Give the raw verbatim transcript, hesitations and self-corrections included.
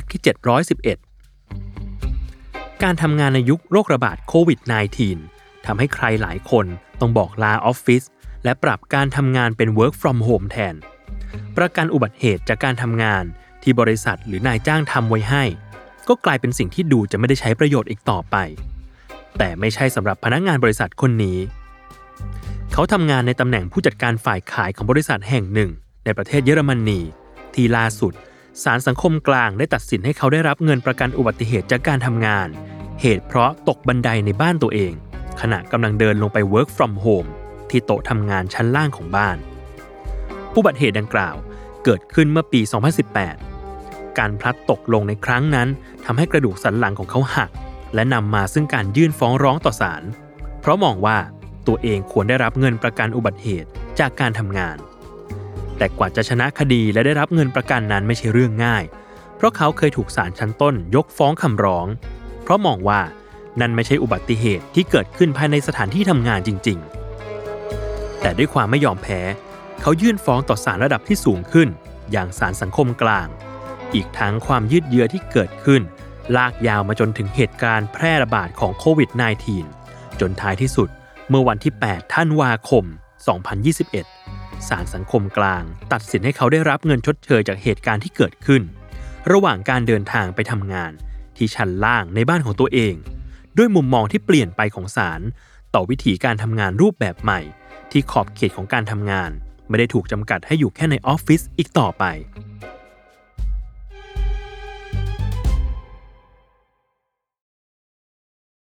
กต์ที่เจ็ดร้อยสิบเอ็ดการทำงานในยุคโรคระบาดโควิด สิบเก้า ทำให้ใครหลายคนต้องบอกลาออฟฟิศและปรับการทำงานเป็น work from home แทนประกันอุบัติเหตุจากการทำงานที่บริษัทหรือนายจ้างทำไว้ให้ก็กลายเป็นสิ่งที่ดูจะไม่ได้ใช้ประโยชน์อีกต่อไปแต่ไม่ใช่สำหรับพนักงานบริษัทคนนี้เขาทำงานในตำแหน่งผู้จัดการฝ่ายขายของบริษัทแห่งหนึ่งในประเทศเยอรมนีที่ล่าสุดศาลสังคมกลางได้ตัดสินให้เขาได้รับเงินประกันอุบัติเหตุจากการทำงานเหตุเพราะตกบันไดในบ้านตัวเองขณะกำลังเดินลงไป work from home ที่โต๊ะทำงานชั้นล่างของบ้านอุบัติเหตุดังกล่าวเกิดขึ้นเมื่อปีสองพันสิบแปดการพลัดตกลงในครั้งนั้นทำให้กระดูกสันหลังของเขาหักและนำมาซึ่งการยื่นฟ้องร้องต่อศาลเพราะมองว่าตัวเองควรได้รับเงินประกันอุบัติเหตุจากการทำงานแต่กว่าจะชนะคดีและได้รับเงินประกันนั้นไม่ใช่เรื่องง่ายเพราะเขาเคยถูกศาลชั้นต้นยกฟ้องคำร้องเพราะมองว่านั่นไม่ใช่อุบัติเหตุที่เกิดขึ้นภายในสถานที่ทำงานจริงๆแต่ด้วยความไม่ยอมแพ้เขายื่นฟ้องต่อศาลระดับที่สูงขึ้นอย่างศาลสังคมกลางอีกทั้งความยืดเยื้อที่เกิดขึ้นลากยาวมาจนถึงเหตุการณ์แพร่ระบาดของโควิด สิบเก้า จนท้ายที่สุดเมื่อวันที่แปดธันวาคมสองพันยี่สิบเอ็ดศาลสังคมกลางตัดสินให้เขาได้รับเงินชดเชยจากเหตุการณ์ที่เกิดขึ้นระหว่างการเดินทางไปทำงานที่ชั้นล่างในบ้านของตัวเองด้วยมุมมองที่เปลี่ยนไปของศาลต่อวิธีการทำงานรูปแบบใหม่ที่ขอบเขตของการทำงานไม่ได้ถูกจำกัดให้อยู่แค่ในออฟฟิศอีกต่อไป